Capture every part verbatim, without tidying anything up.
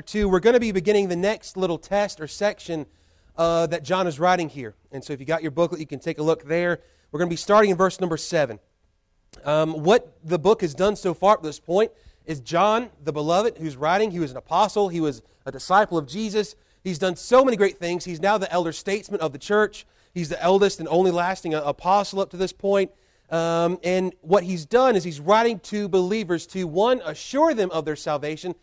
chapter two, we're going to be beginning the next little test or section uh, that John is writing here. And so if you got your booklet, you can take a look there. We're going to be starting in verse number seven. Um, what the book has done so far at this point is John, the beloved, who's writing, he was an apostle, he was a disciple of Jesus. He's done so many great things. He's now the elder statesman of the church. He's the eldest and only lasting apostle up to this point. Um, and what he's done is he's writing to believers to, one, assure them of their salvation,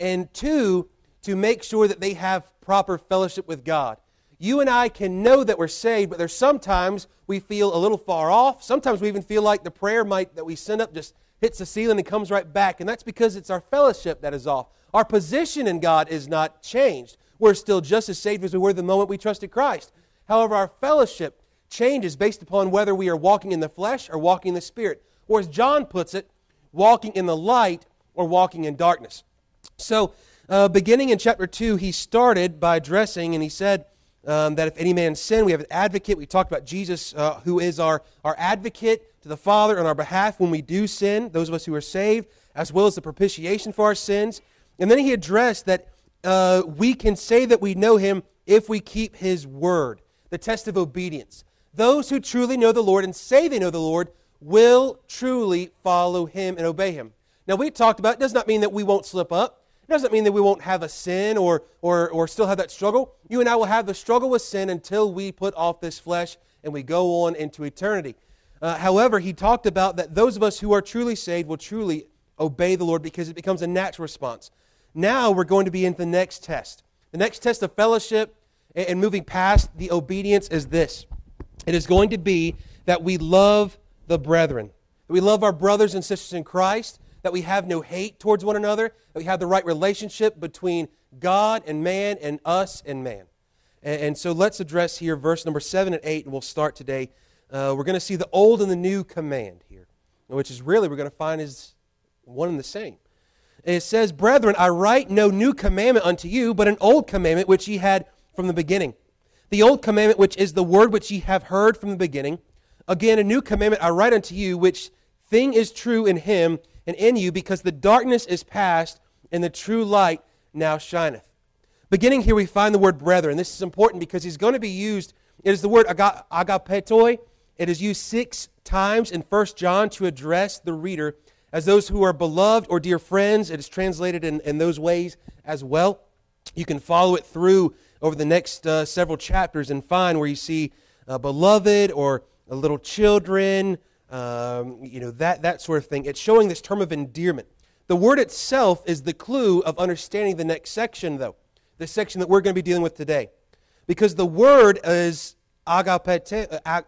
and two, to make sure that they have proper fellowship with God. You and I can know that we're saved, but there's sometimes we feel a little far off. Sometimes we even feel like the prayer might that we send up just hits the ceiling and comes right back, and that's because it's our fellowship that is off. Our position in God is not changed. We're still just as saved as we were the moment we trusted Christ. However, our fellowship changes based upon whether we are walking in the flesh or walking in the Spirit, or as John puts it, walking in the light or walking in darkness. So uh, beginning in chapter two, he started by addressing, and he said um, that if any man sin, we have an advocate. We talked about Jesus, uh, who is our, our advocate to the Father on our behalf when we do sin, those of us who are saved, as well as the propitiation for our sins. And then he addressed that uh, we can say that we know him if we keep his word, the test of obedience. Those who truly know the Lord and say they know the Lord will truly follow him and obey him. Now, we talked about it does not mean that we won't slip up. It doesn't mean that we won't have a sin or, or, or still have that struggle. You and I will have the struggle with sin until we put off this flesh and we go on into eternity. Uh, however, he talked about that those of us who are truly saved will truly obey the Lord because it becomes a natural response. Now we're going to be in the next test. The next test of fellowship and moving past the obedience is this. It is going to be that we love the brethren, that we love our brothers and sisters in Christ, that we have no hate towards one another, that we have the right relationship between God and man and us and man. And, and so let's address here verse number seven and eight, and we'll start today. Uh, we're going to see the old and the new command here, which is really we're going to find is one and the same. And it says, "Brethren, I write no new commandment unto you, but an old commandment which ye had from the beginning. The old commandment, which is the word which ye have heard from the beginning. Again, a new commandment I write unto you, which thing is true in him and in you, because the darkness is past, and the true light now shineth." Beginning here, we find the word brethren. This is important because he's going to be used. It is the word aga, agapetoi. It is used six times in First John to address the reader as those who are beloved or dear friends. It is translated in, in those ways as well. You can follow it through over the next uh, several chapters and find where you see uh, beloved or uh, little children, um, you know, that, that sort of thing. It's showing this term of endearment. The word itself is the clue of understanding the next section, though, the section that we're going to be dealing with today. Because the word is agapete, uh, ag,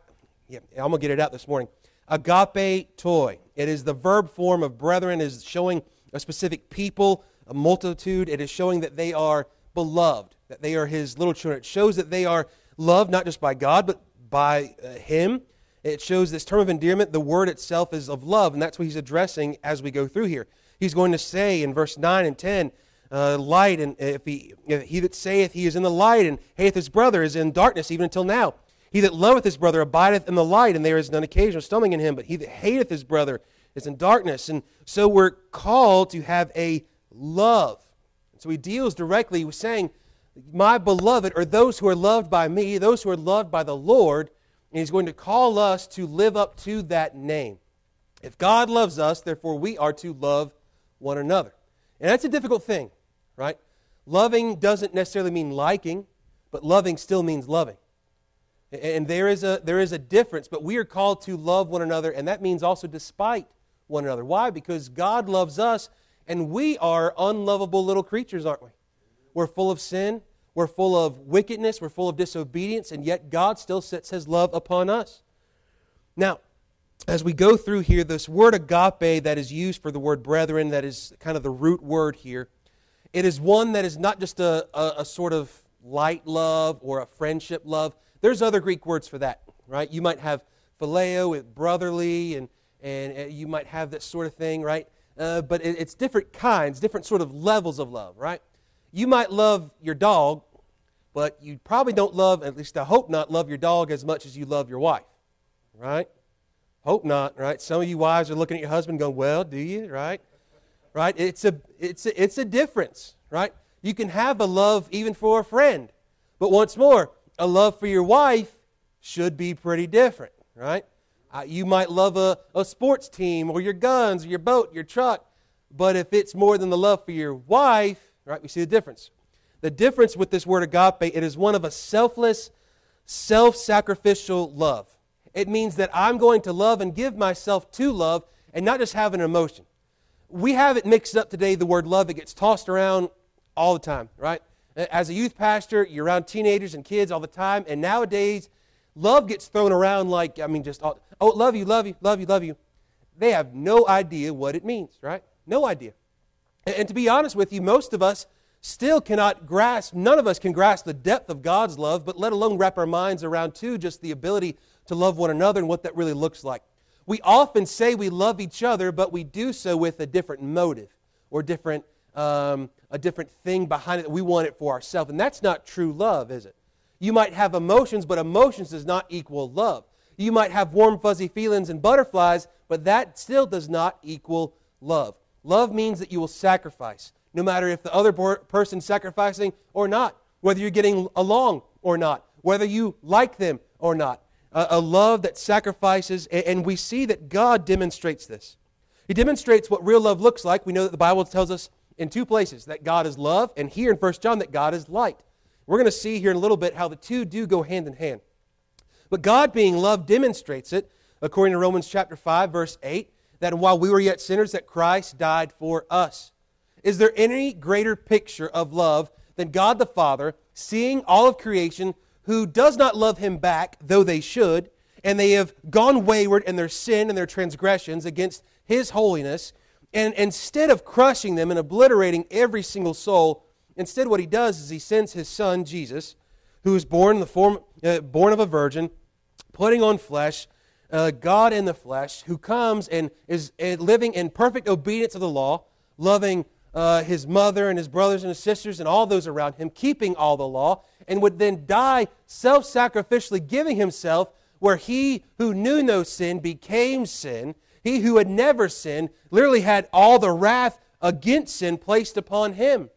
yeah, I'm going to get it out this morning, agapetoi. It is the verb form of brethren, is showing a specific people, a multitude. It is showing that they are beloved, that they are his little children. It shows that they are loved not just by God, but by uh, him. It shows this term of endearment. The word itself is of love, and that's what he's addressing as we go through here. He's going to say in verse nine and ten, uh, light, and if he, if he that saith he is in the light and hateth his brother is in darkness even until now. He that loveth his brother abideth in the light, and there is none occasion of stumbling in him, but he that hateth his brother is in darkness. And so we're called to have a love. So he deals directly with saying, my beloved are those who are loved by me, those who are loved by the Lord, and he's going to call us to live up to that name. If God loves us, therefore we are to love one another. And that's a difficult thing, right? Loving doesn't necessarily mean liking, but loving still means loving. And there is a, there is a difference, but we are called to love one another, and that means also despite one another. Why? Because God loves us, and we are unlovable little creatures, aren't we? We're full of sin, we're full of wickedness, we're full of disobedience, and yet God still sets his love upon us. Now, as we go through here, this word agape that is used for the word brethren, that is kind of the root word here, it is one that is not just a, a, a sort of light love or a friendship love. There's other Greek words for that, right? You might have phileo with brotherly, and, and you might have that sort of thing, right? Uh, but it, it's different kinds, different sort of levels of love, right? You might love your dog, but you probably don't love, at least I hope not, love your dog as much as you love your wife, right? Hope not, right? Some of you wives are looking at your husband going, well, do you, right? Right? It's a, it's a, it's a difference, right? You can have a love even for a friend. But once more, a love for your wife should be pretty different, right? Uh, you might love a, a sports team or your guns or your boat, your truck. But if it's more than the love for your wife, right, we see the difference. The difference with this word agape, it is one of a selfless, self-sacrificial love. It means that I'm going to love and give myself to love and not just have an emotion. We have it mixed up today, the word love. It gets tossed around all the time, right? As a youth pastor, you're around teenagers and kids all the time. And nowadays, love gets thrown around like, I mean, just, all, oh, love you, love you, love you, love you. They have no idea what it means, right? No idea. And, and to be honest with you, most of us still cannot grasp, none of us can grasp the depth of God's love, but let alone wrap our minds around, too, just the ability to love one another and what that really looks like. We often say we love each other, but we do so with a different motive or different um, a different thing behind it. We want it for ourselves, and that's not true love, is it? You might have emotions, but emotions does not equal love. You might have warm, fuzzy feelings and butterflies, but that still does not equal love. Love means that you will sacrifice, no matter if the other person is sacrificing or not, whether you're getting along or not, whether you like them or not. A love that sacrifices, and we see that God demonstrates this. He demonstrates what real love looks like. We know that the Bible tells us in two places that God is love, and here in First John that God is light. We're going to see here in a little bit how the two do go hand in hand. But God being love demonstrates it, according to Romans chapter five, verse eight, that while we were yet sinners, that Christ died for us. Is there any greater picture of love than God the Father, seeing all of creation, who does not love him back, though they should, and they have gone wayward in their sin and their transgressions against his holiness, and instead of crushing them and obliterating every single soul, instead what he does is he sends his son, Jesus, who was born in the form, uh, born of a virgin, putting on flesh, uh, God in the flesh, who comes and is uh, living in perfect obedience of the law, loving Uh, his mother and his brothers and his sisters and all those around him, keeping all the law, and would then die self-sacrificially, giving himself where he who knew no sin became sin. He who had never sinned literally had all the wrath against sin placed upon him.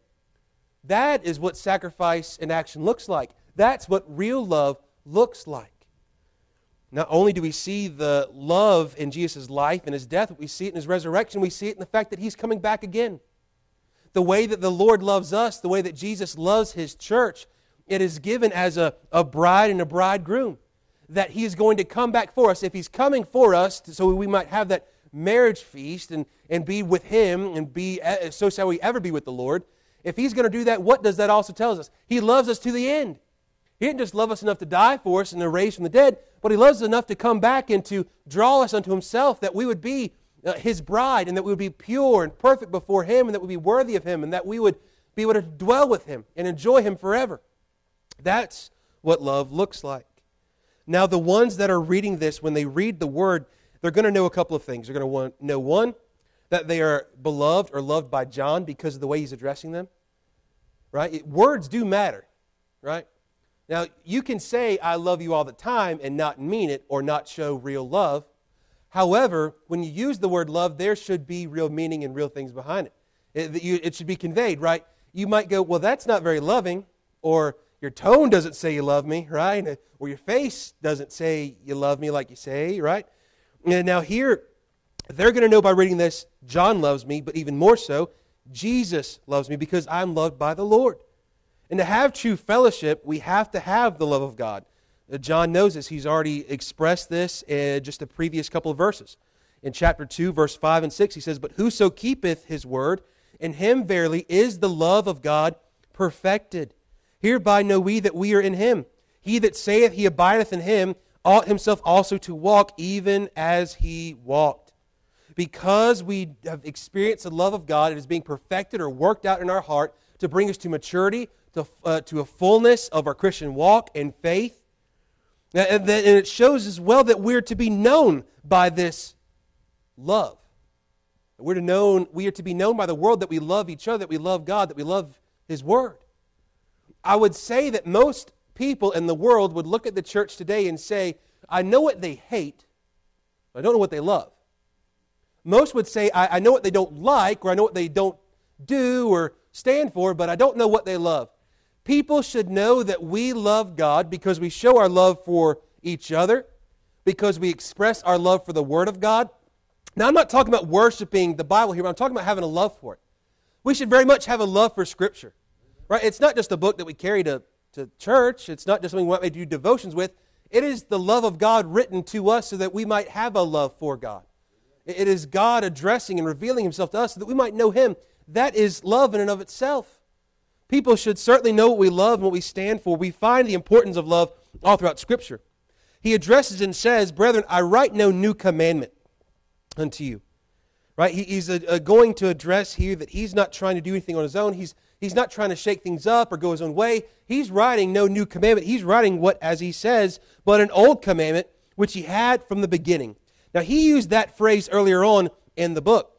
That is what sacrifice in action looks like. That's what real love looks like. Not only do we see the love in Jesus' life and his death, we see it in his resurrection, we see it in the fact that he's coming back again. The way that the Lord loves us, the way that Jesus loves his church, it is given as a, a bride and a bridegroom, that he is going to come back for us. If he's coming for us, so we might have that marriage feast and, and be with him and be, so shall we ever be with the Lord. If he's going to do that, what does that also tell us? He loves us to the end. He didn't just love us enough to die for us and to raise from the dead, but he loves us enough to come back and to draw us unto himself, that we would be his bride, and that we would be pure and perfect before him, and that we would be worthy of him, and that we would be able to dwell with him and enjoy him forever. That's what love looks like. Now, the ones that are reading this, when they read the word, they're going to know a couple of things. They're going to want to know, one, that they are beloved or loved by John because of the way he's addressing them. Right? It, words do matter. Right? Now, you can say, I love you all the time and not mean it or not show real love. However, when you use the word love, there should be real meaning and real things behind it. It, you, it should be conveyed, right? You might go, well, that's not very loving, or your tone doesn't say you love me, right? Or your face doesn't say you love me like you say, right? And now here, they're going to know by reading this, John loves me, but even more so, Jesus loves me because I'm loved by the Lord. And to have true fellowship, we have to have the love of God. John knows this. He's already expressed this in just the previous couple of verses. In chapter two, verse five and six, he says, But whoso keepeth his word, in him verily is the love of God perfected. Hereby know we that we are in him. He that saith he abideth in him ought himself also to walk even as he walked. Because we have experienced the love of God, it is being perfected or worked out in our heart to bring us to maturity, to, uh, to a fullness of our Christian walk and faith. And it shows as well that we're to be known by this love. We're to known, we are to be known by the world that we love each other, that we love God, that we love His Word. I would say that most people in the world would look at the church today and say, I know what they hate, but I don't know what they love. Most would say, I, I know what they don't like, or I know what they don't do, or stand for, but I don't know what they love. People should know that we love God because we show our love for each other, because we express our love for the Word of God. Now, I'm not talking about worshiping the Bible here, but I'm talking about having a love for it. We should very much have a love for Scripture, right? It's not just a book that we carry to, to church. It's not just something we do devotions with. It is the love of God written to us so that we might have a love for God. It is God addressing and revealing Himself to us so that we might know Him. That is love in and of itself. People should certainly know what we love and what we stand for. We find the importance of love all throughout Scripture. He addresses and says, "Brethren, I write no new commandment unto you." Right? He, he's a, a going to address here that he's not trying to do anything on his own. He's, he's not trying to shake things up or go his own way. He's writing no new commandment. He's writing what, as he says, but an old commandment which he had from the beginning. Now, he used that phrase earlier on in the book.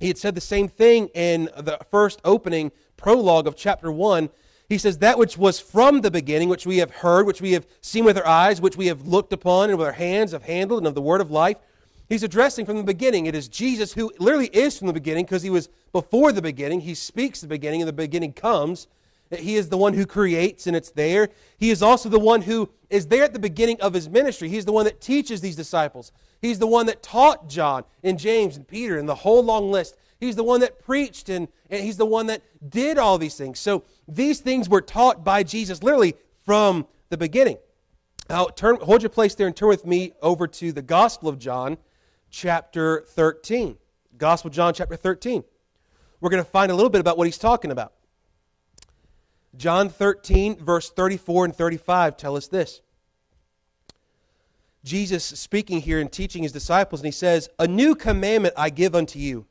He had said the same thing in the first opening prologue of chapter one. He says, that which was from the beginning, which we have heard, which we have seen with our eyes, which we have looked upon and with our hands have handled, and of the word of life. He's addressing from the beginning. It is Jesus who literally is from the beginning because he was before the beginning. He speaks the beginning and the beginning comes. He is the one who creates and it's there. He is also the one who is there at the beginning of his ministry. He's the one that teaches these disciples. He's the one that taught John and James and Peter and the whole long list. He's the one that preached and, and he's the one that did all these things. So these things were taught by Jesus literally from the beginning. Now, turn, hold your place there and turn with me over to the Gospel of John chapter thirteen. Gospel of John chapter thirteen. We're going to find a little bit about what he's talking about. John thirteen, verse thirty-four and thirty-five tell us this. Jesus speaking here and teaching his disciples, and he says, "A new commandment I give unto you,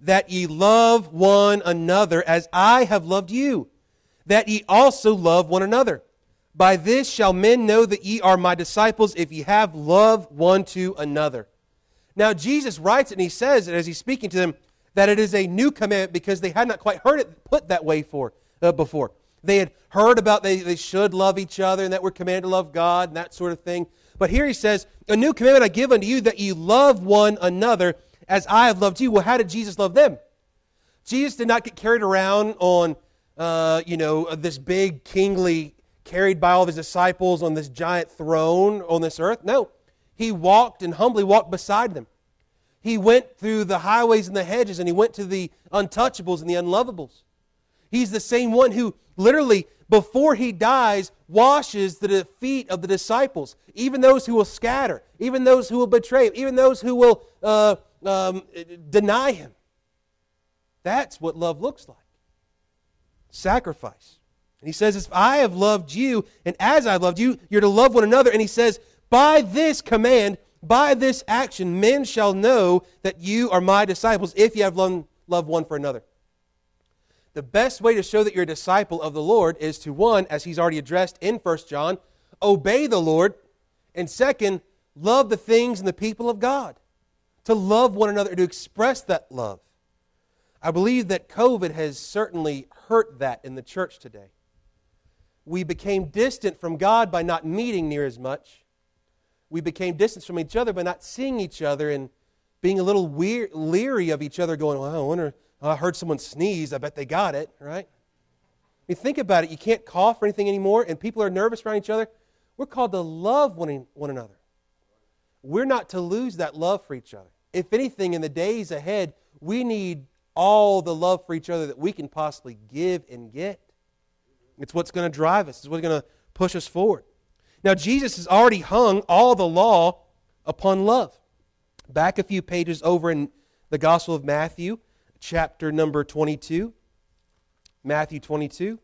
that ye love one another as I have loved you, that ye also love one another. By this shall men know that ye are my disciples, if ye have love one to another." Now Jesus writes it, and he says it as he's speaking to them, that it is a new commandment because they had not quite heard it put that way for, uh, before. They had heard about they, they should love each other and that we're commanded to love God and that sort of thing. But here he says, "A new commandment I give unto you, that ye love one another as I have loved you." Well, how did Jesus love them? Jesus did not get carried around on, uh, you know, this big kingly, carried by all of his disciples on this giant throne on this earth. No, he walked and humbly walked beside them. He went through the highways and the hedges, and he went to the untouchables and the unlovables. He's the same one who literally, before he dies, washes the feet of the disciples, even those who will scatter, even those who will betray him, even those who will uh, um, deny him. That's what love looks like. Sacrifice. And he says, "If I have loved you, and as I have loved you, you're to love one another." And he says, "By this command, by this action, men shall know that you are my disciples, if you have loved one for another." The best way to show that you're a disciple of the Lord is to, one, as he's already addressed in First John, obey the Lord, and second, love the things and the people of God. To love one another, to express that love. I believe that COVID has certainly hurt that in the church today. We became distant from God by not meeting near as much. We became distant from each other by not seeing each other and being a little weir- leery of each other, going, "Well, I wonder... I heard someone sneeze. I bet they got it," right? I mean, think about it. You can't cough or anything anymore, and people are nervous around each other. We're called to love one, one another. We're not to lose that love for each other. If anything, in the days ahead, we need all the love for each other that we can possibly give and get. It's what's going to drive us. It's what's going to push us forward. Now, Jesus has already hung all the law upon love. Back a few pages over in the Gospel of Matthew, chapter number twenty-two, Matthew twenty-two,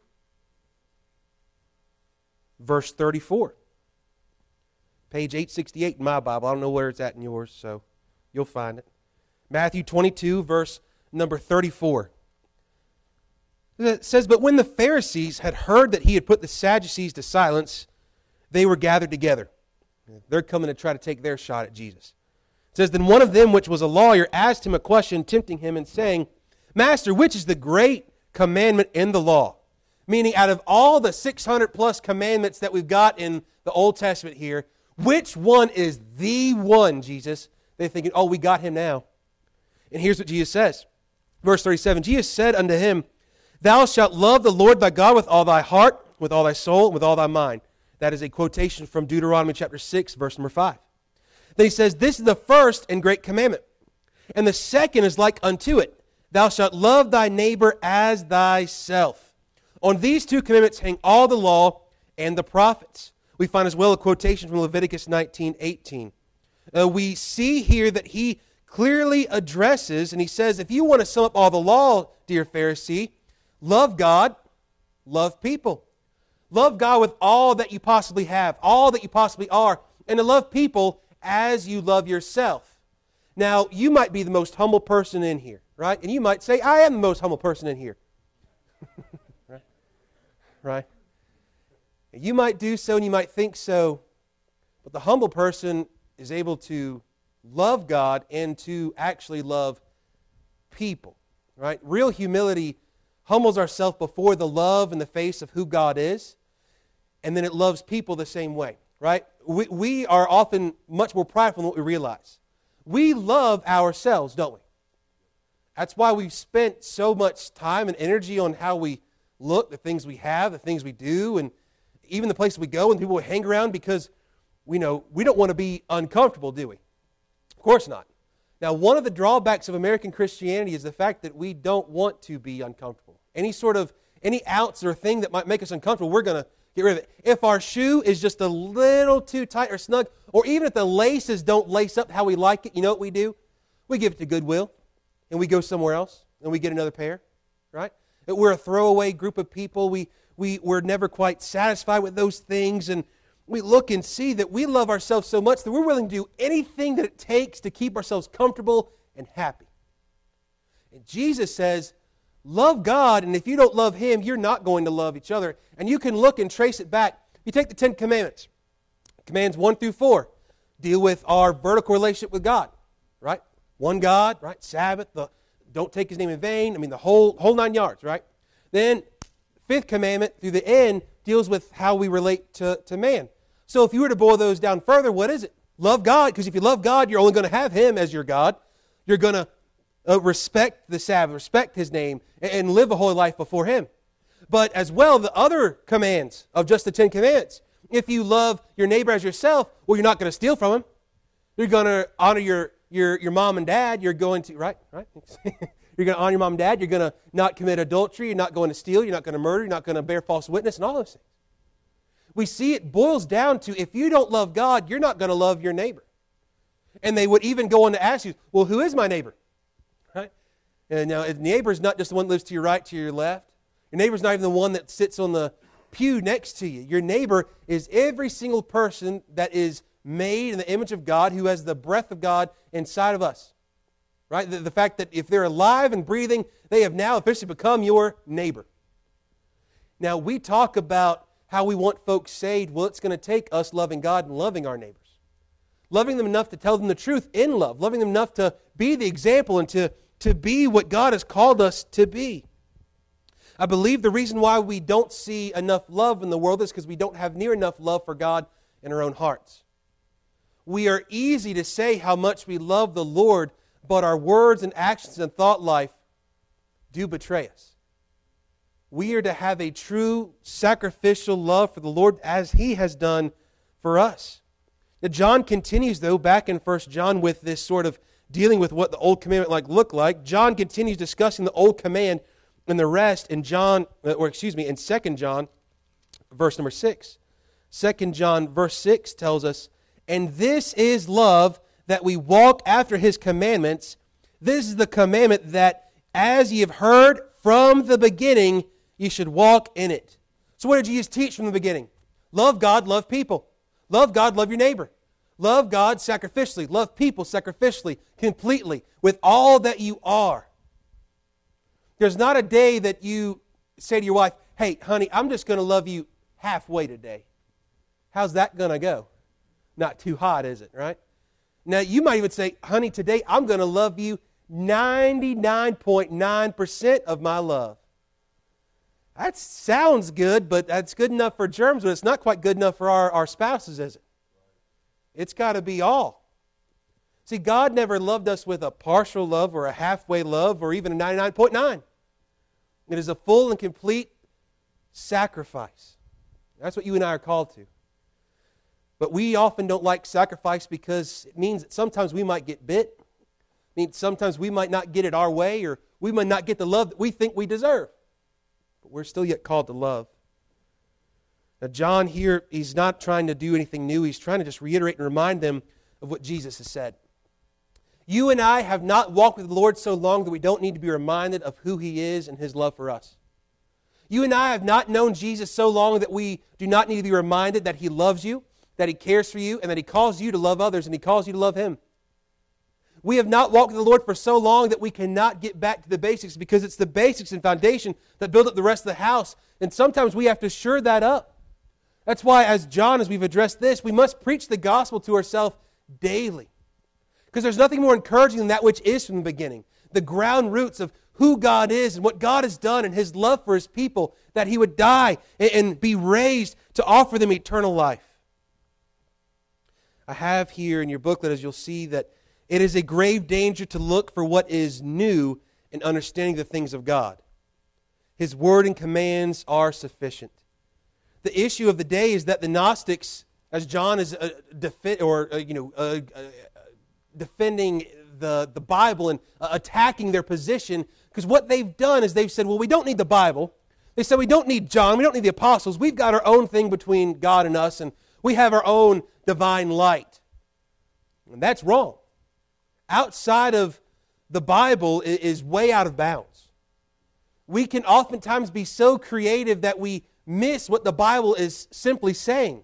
verse thirty-four, page eight sixty-eight in my Bible. I don't know where it's at in yours, so you'll find it. Matthew twenty-two, verse number thirty-four. It says, "But when the Pharisees had heard that he had put the Sadducees to silence, they were gathered together." They're coming to try to take their shot at Jesus. It says, "Then one of them, which was a lawyer, asked him a question, tempting him and saying, Master, which is the great commandment in the law?" Meaning, out of all the six hundred plus commandments that we've got in the Old Testament here, which one is the one, Jesus? They're thinking, oh, we got him now. And here's what Jesus says. Verse thirty-seven, "Jesus said unto him, Thou shalt love the Lord thy God with all thy heart, with all thy soul, and with all thy mind. That is a quotation from Deuteronomy chapter six, verse number five. Then he says, this is the first and great commandment. And the second is like unto it. Thou shalt love thy neighbor as thyself. On these two commandments hang all the law and the prophets. We find as well a quotation from Leviticus nineteen eighteen. Uh, we see here that he clearly addresses, and he says, if you want to sum up all the law, dear Pharisee, love God, love people. Love God with all that you possibly have, all that you possibly are, and to love people as you love yourself. Now, you might be the most humble person in here, right? And you might say, I am the most humble person in here. Right? Right? You might do so and you might think so, but the humble person is able to love God and to actually love people, right? Real humility humbles ourselves before the love and the face of who God is, and then it loves people the same way, right? We, we are often much more prideful than what we realize. We love ourselves, don't we? That's why we've spent so much time and energy on how we look, the things we have, the things we do, and even the places we go and people we hang around, because we know we don't want to be uncomfortable, do we? Of course not. Now, one of the drawbacks of American Christianity is the fact that we don't want to be uncomfortable. Any sort of, any ounce or thing that might make us uncomfortable, we're going to get rid of it. If our shoe is just a little too tight or snug, or even if the laces don't lace up how we like it, you know what we do? We give it to Goodwill, and we go somewhere else, and we get another pair, right? We're a throwaway group of people. We, we, we're never quite satisfied with those things, and we look and see that we love ourselves so much that we're willing to do anything that it takes to keep ourselves comfortable and happy. And Jesus says, love God, and if you don't love Him, you're not going to love each other. And you can look and trace it back. You take the Ten Commandments. Commands one through four deal with our vertical relationship with God, right? One God, right? Sabbath, the don't take His name in vain. I mean, the whole, whole nine yards, right? Then Fifth Commandment through the end deals with how we relate to, to man. So if you were to boil those down further, what is it? Love God, because if you love God, you're only going to have Him as your God. You're going to uh, respect the Sabbath, respect His name, and, and live a holy life before Him. But as well, the other commands of just the Ten Commandments. If you love your neighbor as yourself, well, you're not going to steal from him. You're going to honor your, your, your mom and dad. You're going to, right? Right? You're going to honor your mom and dad. You're going to not commit adultery. You're not going to steal. You're not going to murder. You're not going to bear false witness and all those things. We see it boils down to if you don't love God, you're not going to love your neighbor. And they would even go on to ask you, well, who is my neighbor? Right? And now, if neighbor is not just the one that lives to your right, to your left. Your neighbor's not even the one that sits on the pew next to you. Your neighbor is every single person that is made in the image of God, who has the breath of God inside of us. Right? The, the fact that if they're alive and breathing, they have now officially become your neighbor. Now, we talk about how we want folks saved. Well, it's going to take us loving God and loving our neighbors. Loving them enough to tell them the truth in love. Loving them enough to be the example and to, to be what God has called us to be. I believe the reason why we don't see enough love in the world is because we don't have near enough love for God in our own hearts. We are easy to say how much we love the Lord, but our words and actions and thought life do betray us. We are to have a true sacrificial love for the Lord as He has done for us. Now, John continues, though, back in First John with this sort of dealing with what the old commandment like looked like. John continues discussing the old command and the rest in John, or excuse me, in Second John, verse number six. Second John, verse six tells us, and this is love, that we walk after His commandments. This is the commandment that as ye have heard from the beginning, ye should walk in it. So what did Jesus teach from the beginning? Love God, love people. Love God, love your neighbor. Love God sacrificially. Love people sacrificially, completely, with all that you are. There's not a day that you say to your wife, hey, honey, I'm just going to love you halfway today. How's that going to go? Not too hot, is it, right? Now, you might even say, honey, today I'm going to love you ninety-nine point nine percent of my love. That sounds good, but that's good enough for germs, but it's not quite good enough for our, our spouses, is it? It's got to be all. See, God never loved us with a partial love or a halfway love or even a ninety-nine point nine. It is a full and complete sacrifice. That's what you and I are called to. But we often don't like sacrifice because it means that sometimes we might get bit. It means sometimes we might not get it our way, or we might not get the love that we think we deserve. But we're still yet called to love. Now, John here, he's not trying to do anything new. He's trying to just reiterate and remind them of what Jesus has said. You and I have not walked with the Lord so long that we don't need to be reminded of who He is and His love for us. You and I have not known Jesus so long that we do not need to be reminded that He loves you, that He cares for you, and that He calls you to love others, and He calls you to love Him. We have not walked with the Lord for so long that we cannot get back to the basics, because it's the basics and foundation that build up the rest of the house, and sometimes we have to shore that up. That's why, as John, as we've addressed this, we must preach the gospel to ourselves daily, because there's nothing more encouraging than that which is from the beginning, the ground roots of who God is and what God has done and His love for His people, that He would die and be raised to offer them eternal life. I have here in your booklet, as you'll see, that it is a grave danger to look for what is new in understanding the things of God. His word and commands are sufficient. The issue of the day is that the Gnostics, as John is uh, defi- or uh, you know uh, uh, defending the, the Bible and uh, attacking their position, because what they've done is they've said, well, we don't need the Bible. They said, we don't need John. We don't need the apostles. We've got our own thing between God and us, and we have our own divine light. And that's wrong. Outside of the Bible is way out of bounds. We can oftentimes be so creative that we miss what the Bible is simply saying.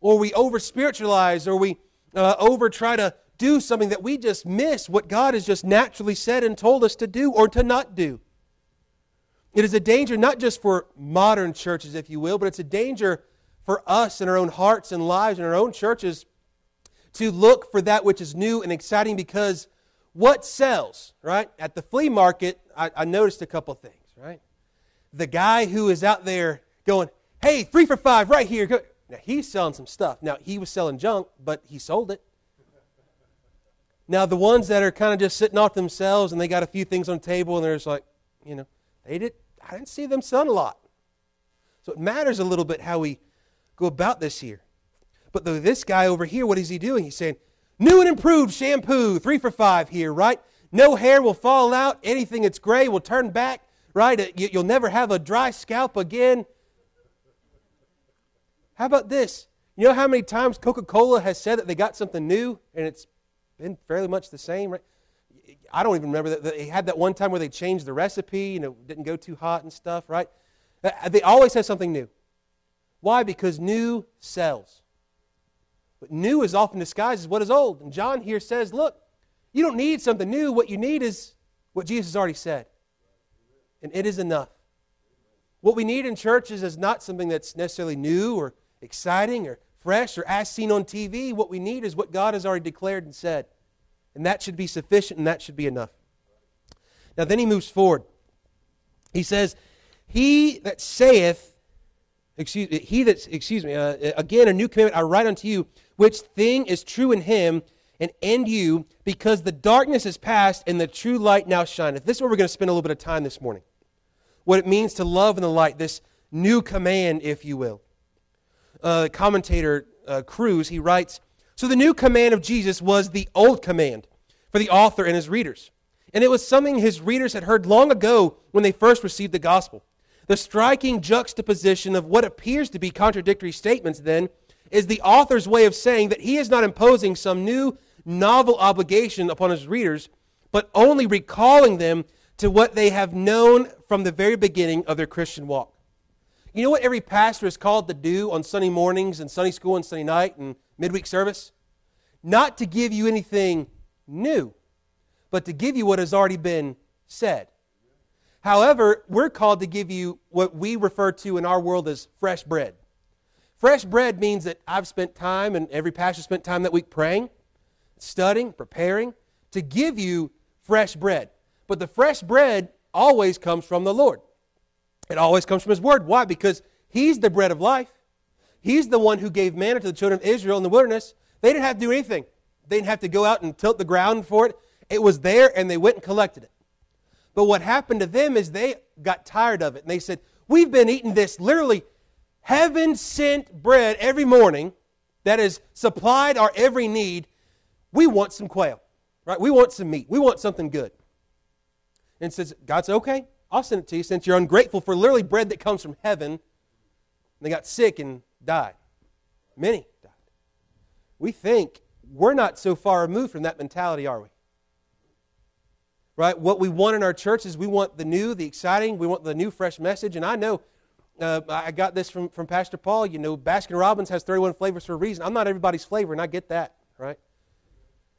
Or we over-spiritualize, or we uh, over-try to do something that we just miss what God has just naturally said and told us to do or to not do. It is a danger not just for modern churches, if you will, but it's a danger for us in our own hearts and lives and our own churches to look for that which is new and exciting, because what sells, right? At the flea market, I, I noticed a couple things, right? The guy who is out there going, hey, three for five right here. Go. Now, he's selling some stuff. Now, he was selling junk, but he sold it. Now, the ones that are kind of just sitting off themselves and they got a few things on the table and they're just like, you know, they did, I didn't see them selling a lot. So it matters a little bit how we go about this here. But though this guy over here, what is he doing? He's saying, new and improved shampoo, three for five here, right? No hair will fall out. Anything that's gray will turn back, right? You'll never have a dry scalp again. How about this? You know how many times Coca-Cola has said that they got something new and it's been fairly much the same, right? I don't even remember that. They had that one time where they changed the recipe and it didn't go too hot and stuff, right? They always have something new. Why? Because new sells. But new is often disguised as what is old. And John here says, look, you don't need something new. What you need is what Jesus has already said. And it is enough. What we need in churches is not something that's necessarily new or exciting or fresh or as seen on T V. What we need is what God has already declared and said. And that should be sufficient and that should be enough. Now then he moves forward. He says, he that saith, Excuse he that excuse me uh, again a new commandment I write unto you, which thing is true in him and in you, because the darkness is past and the true light now shineth. This is where we're going to spend a little bit of time this morning. What it means to love in the light, this new command, if you will. Uh, commentator uh, Cruz, he writes, so the new command of Jesus was the old command for the author and his readers, and it was something his readers had heard long ago when they first received the gospel. The striking juxtaposition of what appears to be contradictory statements, then, is the author's way of saying that he is not imposing some new, novel obligation upon his readers, but only recalling them to what they have known from the very beginning of their Christian walk. You know what every pastor is called to do on Sunday mornings and Sunday school and Sunday night and midweek service? Not to give you anything new, but to give you what has already been said. However, we're called to give you what we refer to in our world as fresh bread. Fresh bread means that I've spent time, and every pastor spent time that week praying, studying, preparing, to give you fresh bread. But the fresh bread always comes from the Lord. It always comes from His Word. Why? Because He's the bread of life. He's the one who gave manna to the children of Israel in the wilderness. They didn't have to do anything. They didn't have to go out and tilt the ground for it. It was there, and they went and collected it. But what happened to them is they got tired of it. And they said, we've been eating this literally heaven-sent bread every morning that has supplied our every need. We want some quail, right? We want some meat. We want something good. And says, God said, okay, I'll send it to you since you're ungrateful for literally bread that comes from heaven. And they got sick and died. Many died. We think we're not so far removed from that mentality, are we? Right? What we want in our church is we want the new, the exciting. We want the new, fresh message. And I know, uh, I got this from, from Pastor Paul. You know, Baskin-Robbins has thirty-one flavors for a reason. I'm not everybody's flavor, and I get that, right?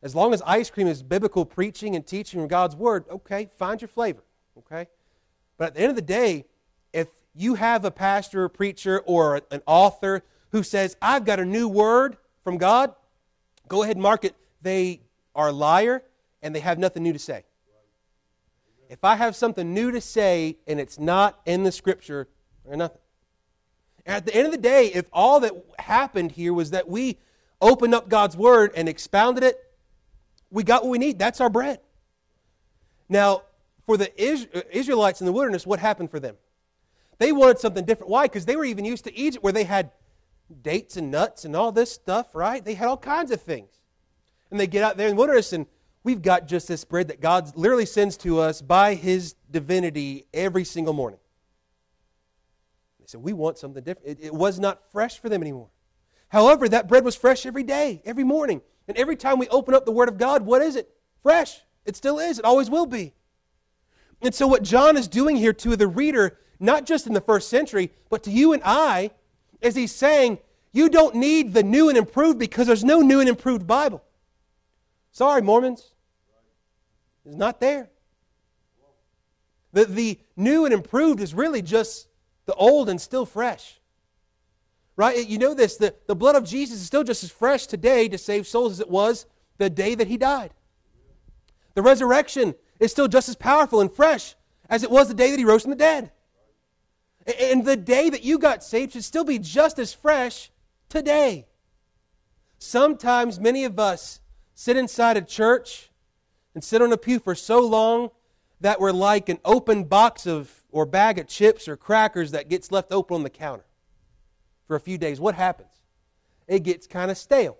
As long as ice cream is biblical preaching and teaching from God's Word, okay, find your flavor, okay? But at the end of the day, if you have a pastor, a preacher, or an author who says, I've got a new word from God, go ahead and mark it. They are a liar, and they have nothing new to say. If I have something new to say and it's not in the Scripture, or nothing. And at the end of the day, if all that happened here was that we opened up God's Word and expounded it, we got what we need. That's our bread. Now, for the Israelites in the wilderness, what happened for them? They wanted something different. Why? Because they were even used to Egypt where they had dates and nuts and all this stuff, right? They had all kinds of things. And they get out there in the wilderness and we've got just this bread that God literally sends to us by His divinity every single morning. They said, we want something different. It, it was not fresh for them anymore. However, that bread was fresh every day, every morning. And every time we open up the Word of God, what is it? Fresh. It still is. It always will be. And so what John is doing here to the reader, not just in the first century, but to you and I, is he's saying, you don't need the new and improved because there's no new and improved Bible. Sorry, Mormons. It's not there. The, the new and improved is really just the old and still fresh. Right? You know this. The, the blood of Jesus is still just as fresh today to save souls as it was the day that He died. The resurrection is still just as powerful and fresh as it was the day that He rose from the dead. And the day that you got saved should still be just as fresh today. Sometimes many of us sit inside a church and sit on a pew for so long that we're like an open box of or bag of chips or crackers that gets left open on the counter for a few days. What happens? It gets kind of stale.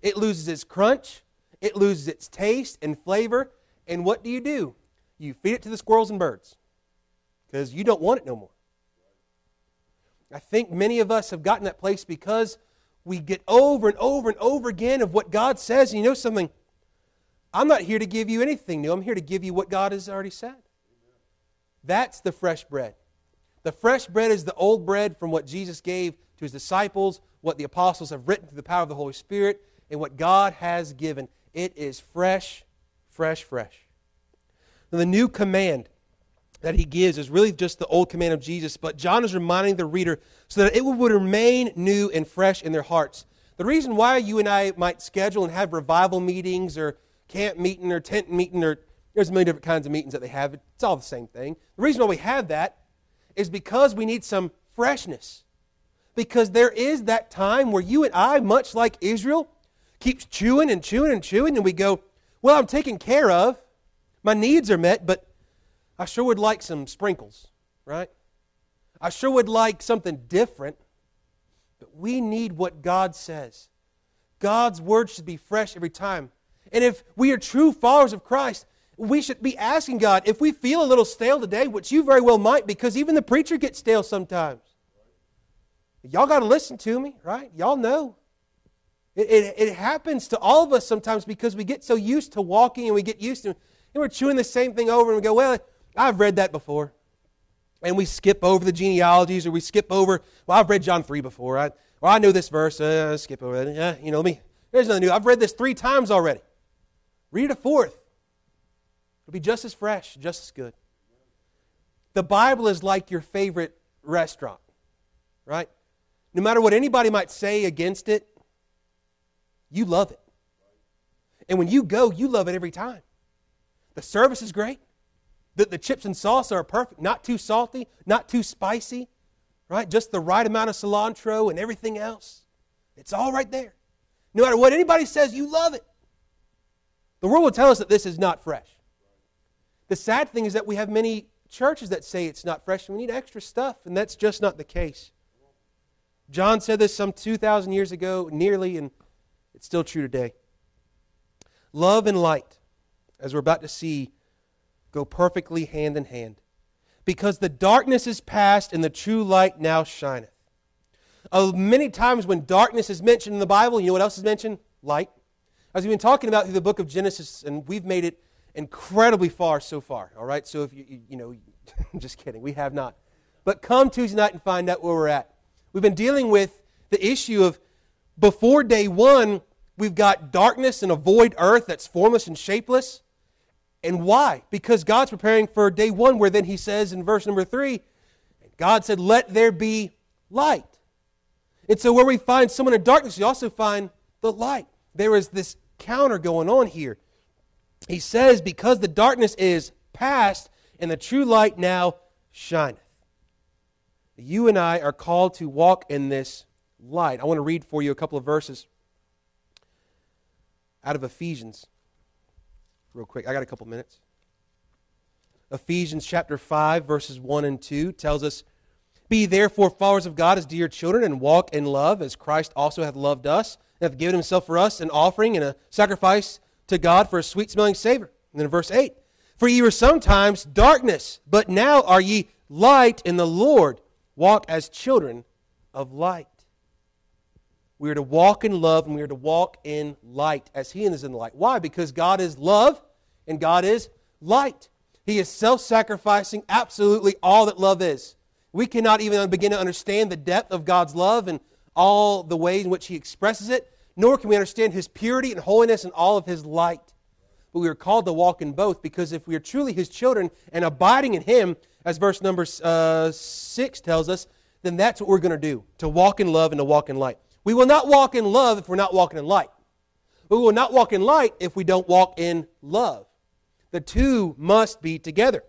It loses its crunch. It loses its taste and flavor. And what do you do? You feed it to the squirrels and birds because you don't want it no more. I think many of us have gotten that place because we get over and over and over again of what God says. And you know something? I'm not here to give you anything new. I'm here to give you what God has already said. That's the fresh bread. The fresh bread is the old bread from what Jesus gave to His disciples, what the apostles have written through the power of the Holy Spirit, and what God has given. It is fresh, fresh, fresh. Now, the new command that He gives is really just the old command of Jesus, but John is reminding the reader so that it would remain new and fresh in their hearts. The reason why you and I might schedule and have revival meetings or camp meeting or tent meeting or there's a million different kinds of meetings that they have. It's all the same thing. The reason why we have that is because we need some freshness. Because there is that time where you and I, much like Israel, keeps chewing and chewing and chewing and we go, well, I'm taken care of. My needs are met, but I sure would like some sprinkles, right? I sure would like something different. But we need what God says. God's Word should be fresh every time. And if we are true followers of Christ, we should be asking God, if we feel a little stale today, which you very well might, because even the preacher gets stale sometimes. Y'all got to listen to me, right? Y'all know. It, it, it happens to all of us sometimes because we get so used to walking and we get used to it. And we're chewing the same thing over and we go, well, I've read that before. And we skip over the genealogies or we skip over, well, I've read John three before. Right? Well, I know this verse. Uh, skip over that. Uh, you know me. There's nothing new. I've read this three times already. Read it a fourth. It'll be just as fresh, just as good. The Bible is like your favorite restaurant, right? No matter what anybody might say against it, you love it. And when you go, you love it every time. The service is great. The, the chips and salsa are perfect, not too salty, not too spicy, right? Just the right amount of cilantro and everything else. It's all right there. No matter what anybody says, you love it. The world will tell us that this is not fresh. The sad thing is that we have many churches that say it's not fresh. We need extra stuff, and that's just not the case. John said this some two thousand years ago, nearly, and it's still true today. Love and light, as we're about to see, go perfectly hand in hand. Because the darkness is past and the true light now shineth. Uh, many times when darkness is mentioned in the Bible, you know what else is mentioned? Light. As we've been talking about through the book of Genesis, and we've made it incredibly far so far, all right? So if you, you, you know, I'm just kidding, we have not. But come Tuesday night and find out where we're at. We've been dealing with the issue of before day one, we've got darkness and a void earth that's formless and shapeless. And why? Because God's preparing for day one, where then he says in verse number three, God said, let there be light. And so where we find someone in darkness, you also find the light. There is this counter going on here. He says, because the darkness is past and the true light now shineth. You and I are called to walk in this light. I want to read for you a couple of verses out of Ephesians. Real quick, I got a couple minutes. Ephesians chapter five, verses one and two tells us, be therefore followers of God as dear children, and walk in love, as Christ also hath loved us, and hath given himself for us an offering and a sacrifice to God for a sweet-smelling savor. And then verse eight, for ye were sometimes darkness, but now are ye light in the Lord. Walk as children of light. We are to walk in love, and we are to walk in light as he is in light. Why? Because God is love, and God is light. He is self-sacrificing, absolutely all that love is. We cannot even begin to understand the depth of God's love and all the ways in which he expresses it, nor can we understand his purity and holiness and all of his light. But we are called to walk in both, because if we are truly his children and abiding in him, as verse number uh, six tells us, then that's what we're going to do, to walk in love and to walk in light. We will not walk in love if we're not walking in light. We will not walk in light if we don't walk in love. The two must be together.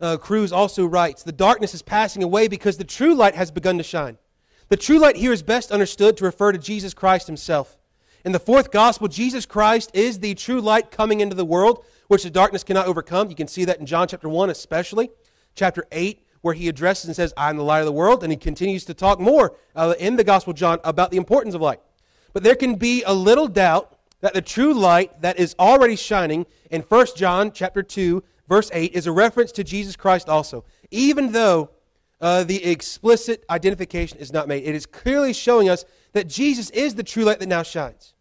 Uh, Cruz also writes, the darkness is passing away because the true light has begun to shine. The true light here is best understood to refer to Jesus Christ himself. In the fourth gospel, Jesus Christ is the true light coming into the world, which the darkness cannot overcome. You can see that in John chapter one especially. Chapter eight. Where he addresses and says, I am the light of the world, and he continues to talk more uh, in the Gospel of John about the importance of light. But there can be a little doubt that the true light that is already shining in First John chapter two, verse eight, is a reference to Jesus Christ also, even though uh, the explicit identification is not made. It is clearly showing us that Jesus is the true light that now shines.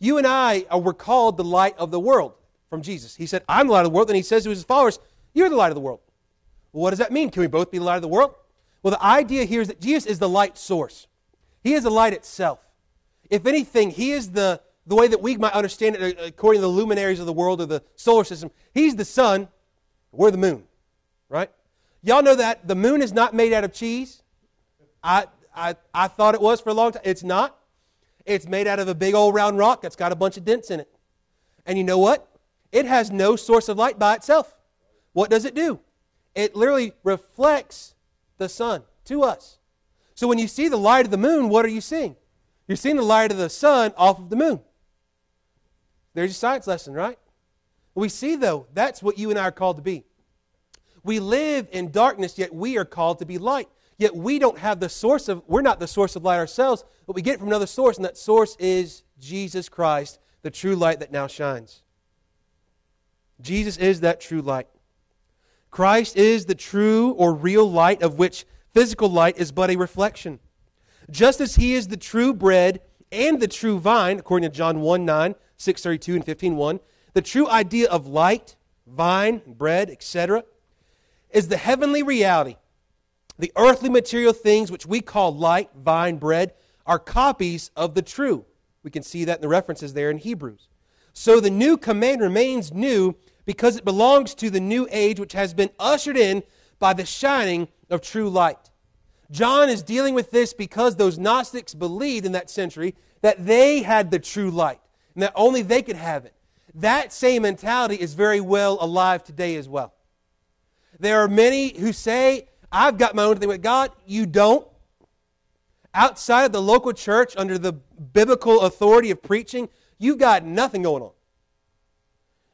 You and I are, were called the light of the world from Jesus. He said, I'm the light of the world, and he says to his followers, you're the light of the world. What does that mean? Can we both be the light of the world? Well, the idea here is that Jesus is the light source. He is the light itself. If anything, he is the, the way that we might understand it according to the luminaries of the world or the solar system. He's the sun. We're the moon, right? Y'all know that the moon is not made out of cheese. I, I, I thought it was for a long time. It's not. It's made out of a big old round rock that's got a bunch of dents in it. And you know what? It has no source of light by itself. What does it do? It literally reflects the sun to us. So when you see the light of the moon, what are you seeing? You're seeing the light of the sun off of the moon. There's your science lesson, right? We see, though, that's what you and I are called to be. We live in darkness, yet we are called to be light. Yet we don't have the source of, we're not the source of light ourselves, but we get it from another source, and that source is Jesus Christ, the true light that now shines. Jesus is that true light. Christ is the true or real light, of which physical light is but a reflection. Just as he is the true bread and the true vine, according to John one nine, six thirty-two, and fifteen one, the true idea of light, vine, bread, et cetera, is the heavenly reality. The earthly material things which we call light, vine, bread are copies of the true. We can see that in the references there in Hebrews. So the new command remains new, because it belongs to the new age which has been ushered in by the shining of true light. John is dealing with this because those Gnostics believed in that century that they had the true light and that only they could have it. That same mentality is very well alive today as well. There are many who say, I've got my own thing with God. You don't. Outside of the local church, under the biblical authority of preaching, you've got nothing going on.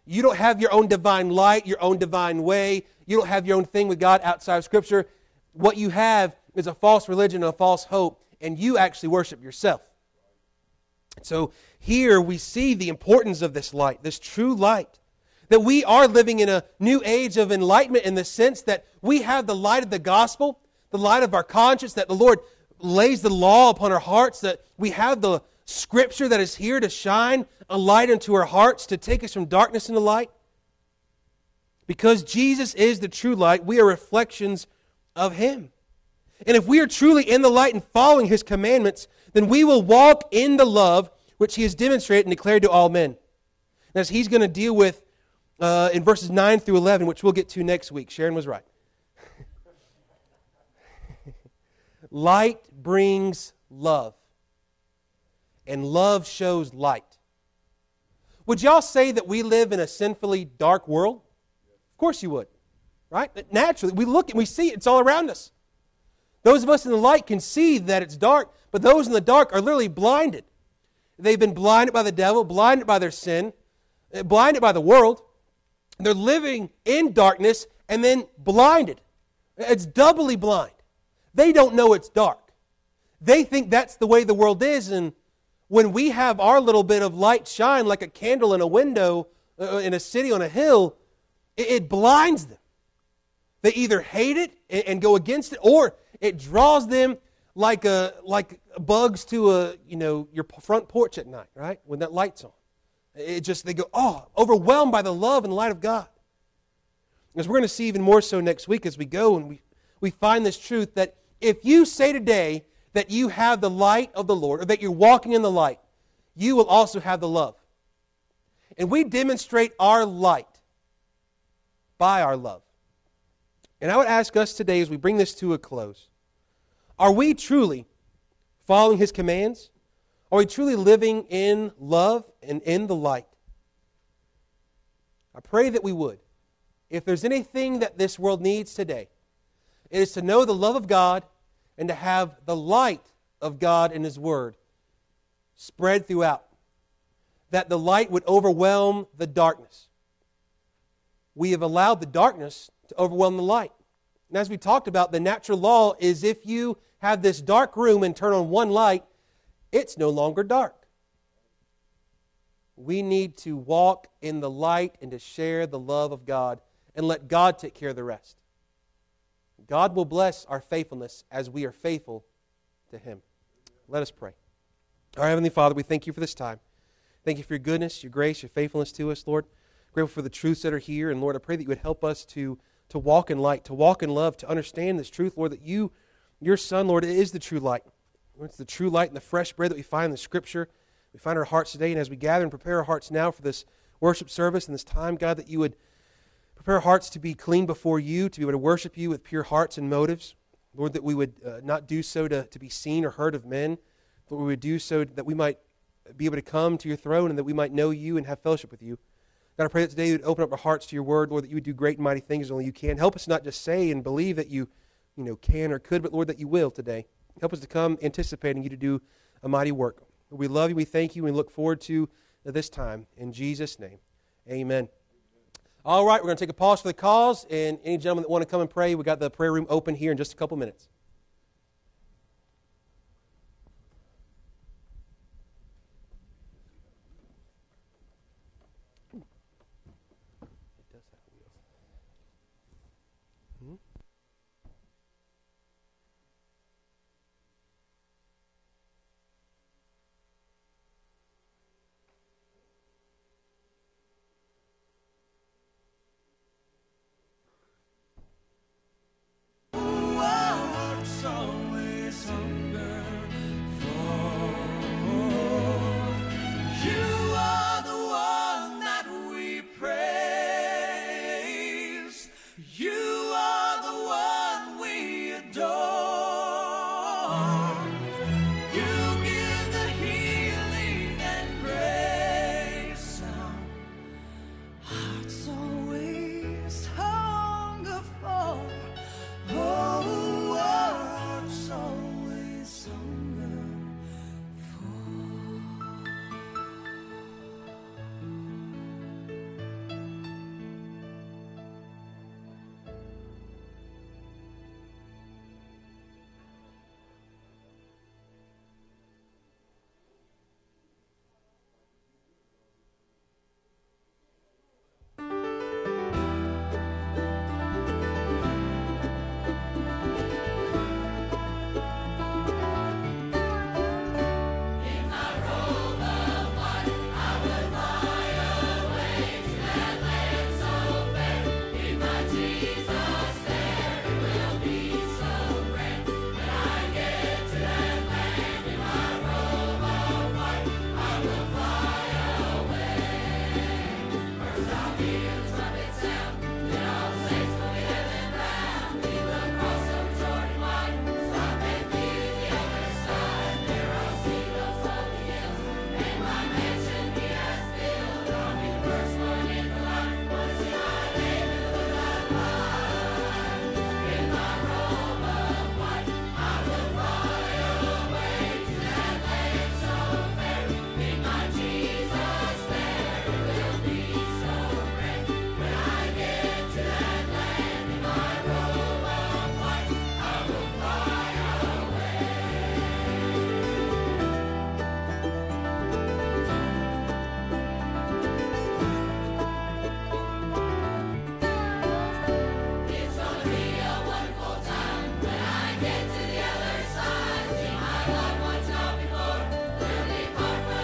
You don't have your own divine light, your own divine way. You don't have your own thing with God outside of Scripture. What you have is a false religion and a false hope, and you actually worship yourself. So here we see the importance of this light, this true light, that we are living in a new age of enlightenment in the sense that we have the light of the gospel, the light of our conscience, that the Lord lays the law upon our hearts, that we have the Scripture that is here to shine a light into our hearts, to take us from darkness into light. Because Jesus is the true light, we are reflections of Him. And if we are truly in the light and following His commandments, then we will walk in the love which He has demonstrated and declared to all men. And as He's going to deal with uh, in verses nine through eleven, which we'll get to next week. Sharon was right. Light brings love. And love shows light. Would y'all say that we live in a sinfully dark world? Of course you would, right? But naturally, we look and we see it. It's all around us. Those of us in the light can see that it's dark, but those in the dark are literally blinded. They've been blinded by the devil, blinded by their sin, blinded by the world. They're living in darkness and then blinded. It's doubly blind. They don't know it's dark. They think that's the way the world is, and when we have our little bit of light shine like a candle in a window uh, in a city on a hill, it, it blinds them. They either hate it and, and go against it, or it draws them like a, like bugs to a you know your front porch at night, right? When that light's on, it just they go oh overwhelmed by the love and light of God. As we're going to see even more so next week as we go, and we we find this truth that if you say today that you have the light of the Lord, or that you're walking in the light, you will also have the love. And we demonstrate our light by our love. And I would ask us today, as we bring this to a close, are we truly following His commands? Are we truly living in love and in the light? I pray that we would. If there's anything that this world needs today, it is to know the love of God and to have the light of God and His Word spread throughout, that the light would overwhelm the darkness. We have allowed the darkness to overwhelm the light. And as we talked about, the natural law is if you have this dark room and turn on one light, it's no longer dark. We need to walk in the light and to share the love of God and let God take care of the rest. God will bless our faithfulness as we are faithful to Him. Let us pray. Our Heavenly Father, we thank You for this time. Thank You for Your goodness, Your grace, Your faithfulness to us, Lord. Grateful for the truths that are here. And Lord, I pray that You would help us to, to walk in light, to walk in love, to understand this truth, Lord, that You, Your Son, Lord, it is the true light. Lord, it's the true light and the fresh bread that we find in the Scripture. We find our hearts today. And as we gather and prepare our hearts now for this worship service and this time, God, that You would prepare our hearts to be clean before You, to be able to worship You with pure hearts and motives. Lord, that we would uh, not do so to, to be seen or heard of men, but we would do so that we might be able to come to Your throne and that we might know You and have fellowship with You. God, I pray that today You would open up our hearts to Your word, Lord, that You would do great and mighty things only You can. Help us not just say and believe that you, you know, can or could, but Lord, that You will today. Help us to come anticipating You to do a mighty work. We love You, we thank You, and we look forward to this time. In Jesus' name, amen. All right, we're going to take a pause for the cause, and any gentlemen that want to come and pray, we've got the prayer room open here in just a couple minutes.